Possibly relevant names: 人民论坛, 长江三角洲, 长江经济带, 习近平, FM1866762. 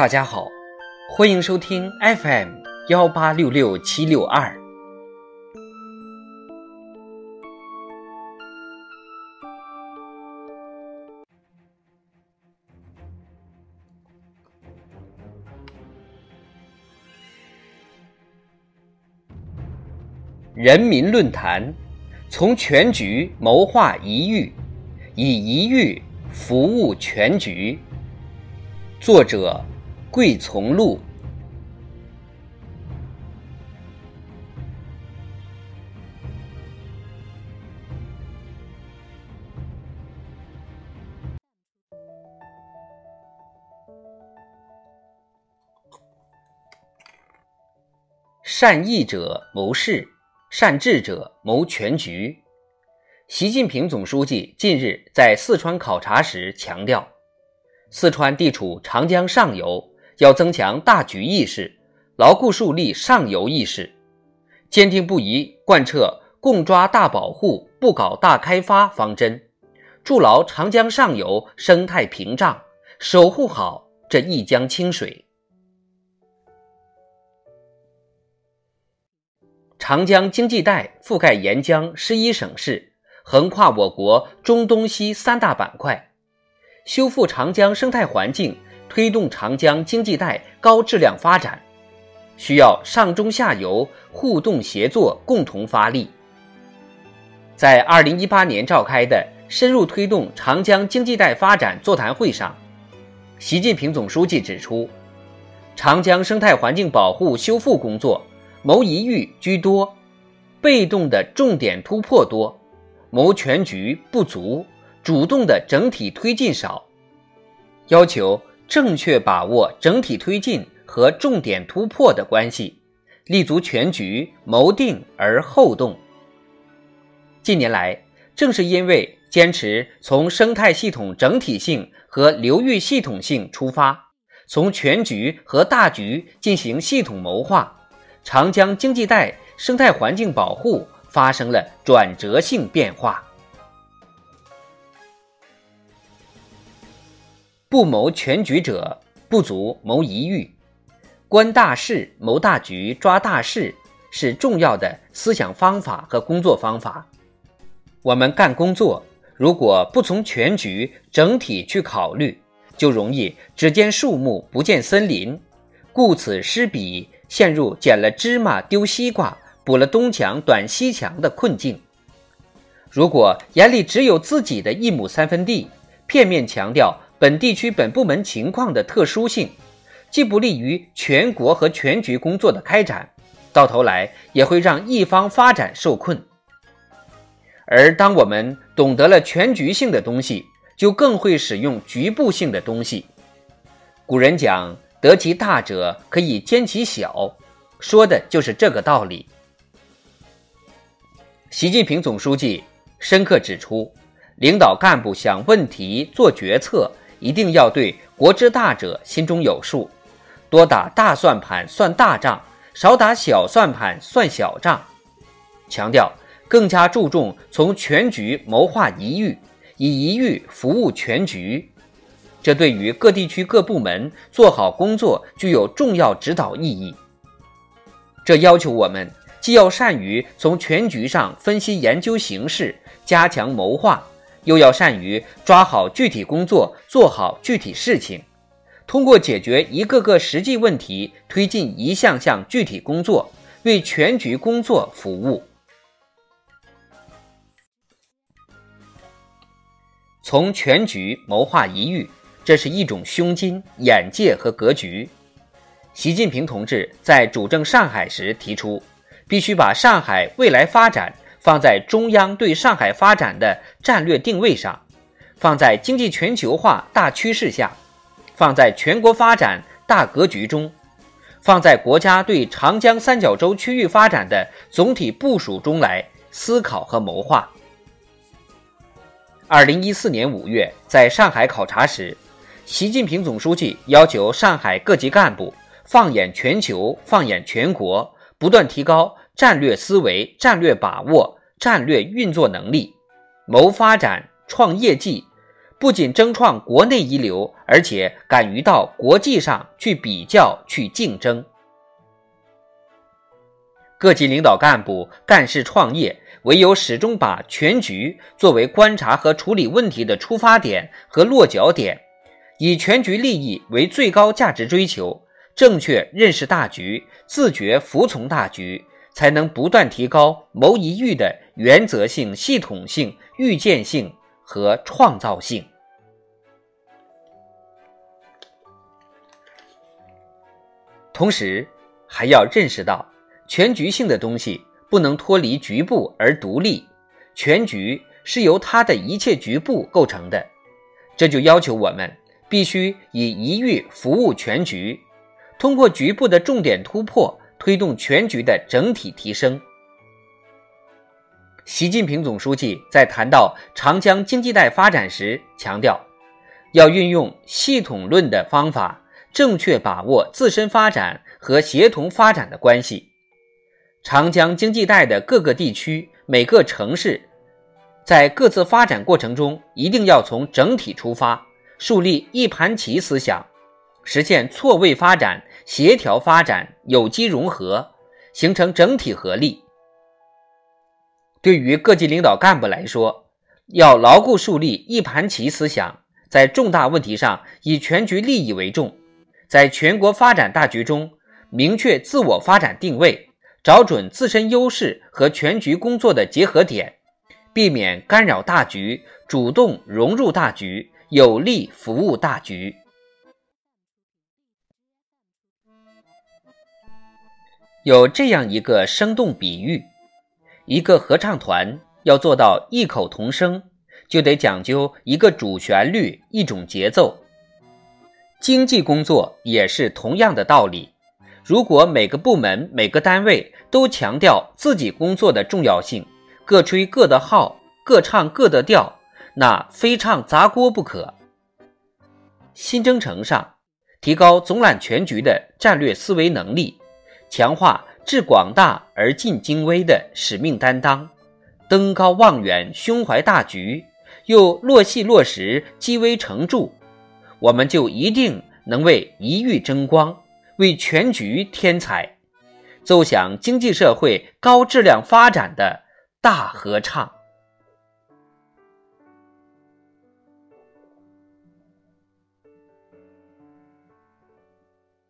大家好，欢迎收听 FM1866762。人民论坛，从全局谋划一域，以一域服务全局。作者桂从路。善议者谋事，善治者谋全局。习近平总书记近日在四川考察时强调，四川地处长江上游，要增强大局意识，牢固树立上游意识，坚定不移贯彻共抓大保护、不搞大开发方针，筑牢长江上游生态屏障，守护好这一江清水。长江经济带覆盖沿江11省市，横跨我国中东西三大板块，修复长江生态环境，推动长江经济带高质量发展，需要上中下游互动协作，共同发力。在2018年召开的深入推动长江经济带发展座谈会上，习近平总书记指出，长江生态环境保护修复工作谋一域居多，被动的重点突破多，谋全局不足，主动的整体推进少，要求正确把握整体推进和重点突破的关系，立足全局，谋定而后动。近年来，正是因为坚持从生态系统整体性和流域系统性出发，从全局和大局进行系统谋划，长江经济带生态环境保护发生了转折性变化。不谋全局者，不足谋一域。观大事、谋大局、抓大事是重要的思想方法和工作方法。我们干工作，如果不从全局整体去考虑，就容易只见树木不见森林，顾此失彼，陷入捡了芝麻丢西瓜，补了东墙短西墙的困境。如果眼里只有自己的一亩三分地，片面强调本地区本部门情况的特殊性，既不利于全国和全局工作的开展，到头来也会让一方发展受困。而当我们懂得了全局性的东西，就更会使用局部性的东西。古人讲，得其大者可以兼其小，说的就是这个道理。习近平总书记深刻指出，领导干部想问题、做决策，一定要对国之大者心中有数，多打大算盘算大账，少打小算盘算小账。强调更加注重从全局谋划一域，以一域服务全局，这对于各地区各部门做好工作具有重要指导意义。这要求我们既要善于从全局上分析研究形势，加强谋划，又要善于抓好具体工作，做好具体事情，通过解决一个个实际问题，推进一项项具体工作，为全局工作服务。从全局谋划一域，这是一种胸襟、眼界和格局。习近平同志在主政上海时提出，必须把上海未来发展放在中央对上海发展的战略定位上，放在经济全球化大趋势下，放在全国发展大格局中，放在国家对长江三角洲区域发展的总体部署中来思考和谋划。2014年5月在上海考察时，习近平总书记要求上海各级干部放眼全球、放眼全国，不断提高战略思维、战略把握、战略运作能力，谋发展、创业绩，不仅争创国内一流，而且敢于到国际上去比较、去竞争。各级领导干部干事创业，唯有始终把全局作为观察和处理问题的出发点和落脚点，以全局利益为最高价值追求，正确认识大局，自觉服从大局，才能不断提高谋一域的原则性、系统性、预见性和创造性。同时还要认识到，全局性的东西不能脱离局部而独立，全局是由它的一切局部构成的，这就要求我们必须以一域服务全局，通过局部的重点突破，推动全局的整体提升。习近平总书记在谈到长江经济带发展时强调，要运用系统论的方法，正确把握自身发展和协同发展的关系。长江经济带的各个地区、每个城市，在各自发展过程中，一定要从整体出发，树立一盘棋思想，实现错位发展、协调发展、有机融合，形成整体合力。对于各级领导干部来说，要牢固树立一盘棋思想，在重大问题上以全局利益为重，在全国发展大局中明确自我发展定位，找准自身优势和全局工作的结合点，避免干扰大局，主动融入大局，有力服务大局。有这样一个生动比喻，一个合唱团要做到异口同声，就得讲究一个主旋律、一种节奏。经济工作也是同样的道理，如果每个部门、每个单位都强调自己工作的重要性，各吹各的号，各唱各的调，那非唱砸锅不可。新征程上，提高总揽全局的战略思维能力，强化致广大而尽精微的使命担当，登高望远，胸怀大局，又落细落实，积微成著，我们就一定能为一域争光，为全局添彩，奏响经济社会高质量发展的大合唱。